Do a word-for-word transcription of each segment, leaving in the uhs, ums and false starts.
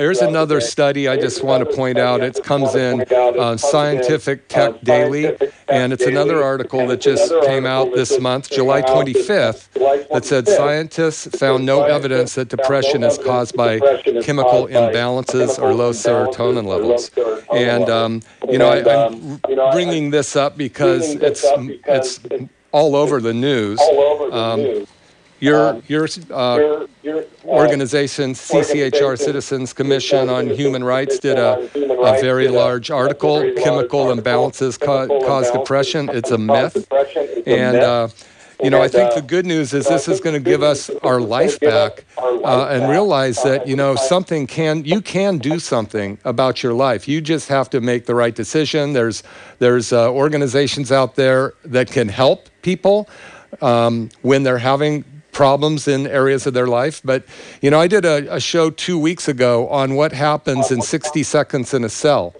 There's another study I just want to point out. It comes in uh, Scientific Tech Daily, and it's another article that just came out this month, July twenty-fifth, that said scientists found no evidence that depression is caused by chemical imbalances or low serotonin levels. And, um, you know, I, I'm bringing this up because it's it's all over the news. Um, Your your uh, organization, C C H R, Citizens Commission on Human Rights, did a, a very large article, Chemical Imbalances Ca- Cause Depression. It's a myth. And, uh, you know, I think the good news is this is going to give us our life back uh, and realize that, you know, something can, you can do something about your life. You just have to make the right decision. There's, there's uh, organizations out there that can help people um, when they're having problems in areas of their life. But, you know, I did a, a show two weeks ago on what happens in sixty seconds in a cell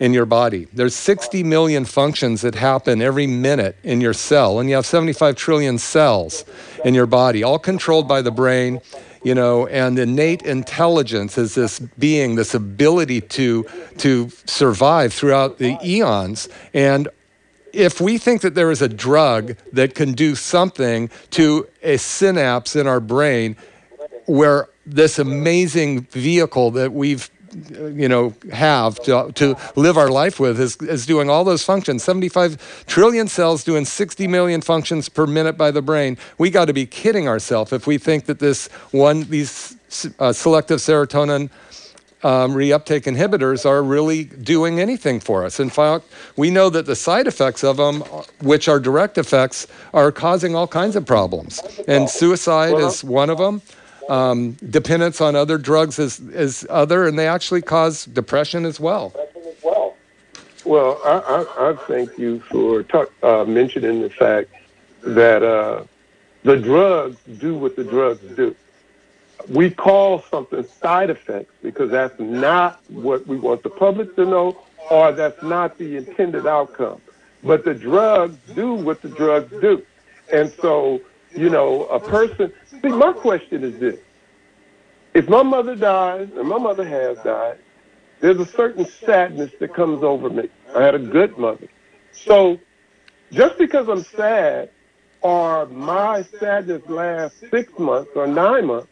in your body. There's sixty million functions that happen every minute in your cell, and you have seventy-five trillion cells in your body, all controlled by the brain, you know, and innate intelligence is this being, this ability to to survive throughout the eons. And if we think that there is a drug that can do something to a synapse in our brain where this amazing vehicle that we've, you know, have to to live our life with is, is doing all those functions, seventy-five trillion cells doing sixty million functions per minute by the brain, we got to be kidding ourselves if we think that this one, these uh, selective serotonin Um, reuptake inhibitors are really doing anything for us. In fact, we know that the side effects of them, which are direct effects, are causing all kinds of problems. And suicide is one of them. Um, dependence on other drugs is, is other, and they actually cause depression as well. Well, I, I, I thank you for talk, uh, mentioning the fact that uh, the drugs do what the drugs do. We call something side effects because that's not what we want the public to know, or that's not the intended outcome. But the drugs do what the drugs do. And so, you know, a person... See, my question is this. If my mother dies, and my mother has died, there's a certain sadness that comes over me. I had a good mother. So just because I'm sad, or my sadness lasts six months or nine months,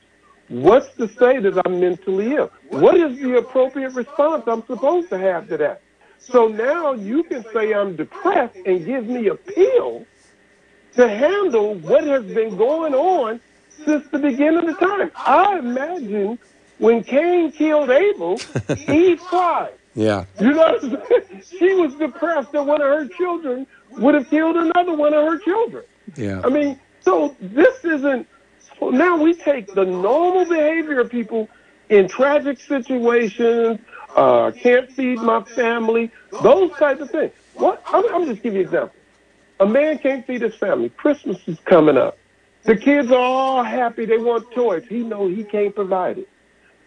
what's to say that I'm mentally ill? What is the appropriate response I'm supposed to have to that? So now you can say I'm depressed and give me a pill to handle what has been going on since the beginning of the time. I imagine when Cain killed Abel, Eve cried. Yeah. You know, she was depressed that one of her children would have killed another one of her children. Yeah. I mean, so this isn't... So now we take the normal behavior of people in tragic situations, uh, can't feed my family, those types of things. What? I'm, I'm just giving you an example. A man can't feed his family. Christmas is coming up. The kids are all happy. They want toys. He knows he can't provide it.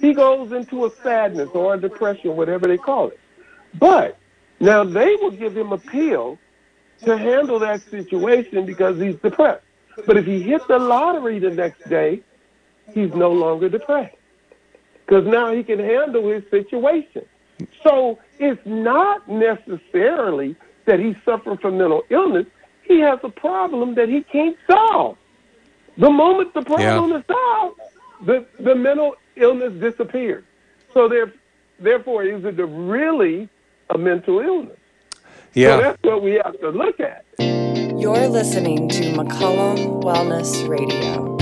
He goes into a sadness or a depression, whatever they call it. But now they will give him a pill to handle that situation because he's depressed. But if he hit the lottery the next day, he's no longer depressed because now he can handle his situation. So it's not necessarily that he suffered from mental illness. He has a problem that he can't solve. The moment the problem yeah. is solved, the, the mental illness disappears. So there, therefore, is it really a mental illness? Yeah. So that's what we have to look at. You're listening to McCollum Wellness Radio.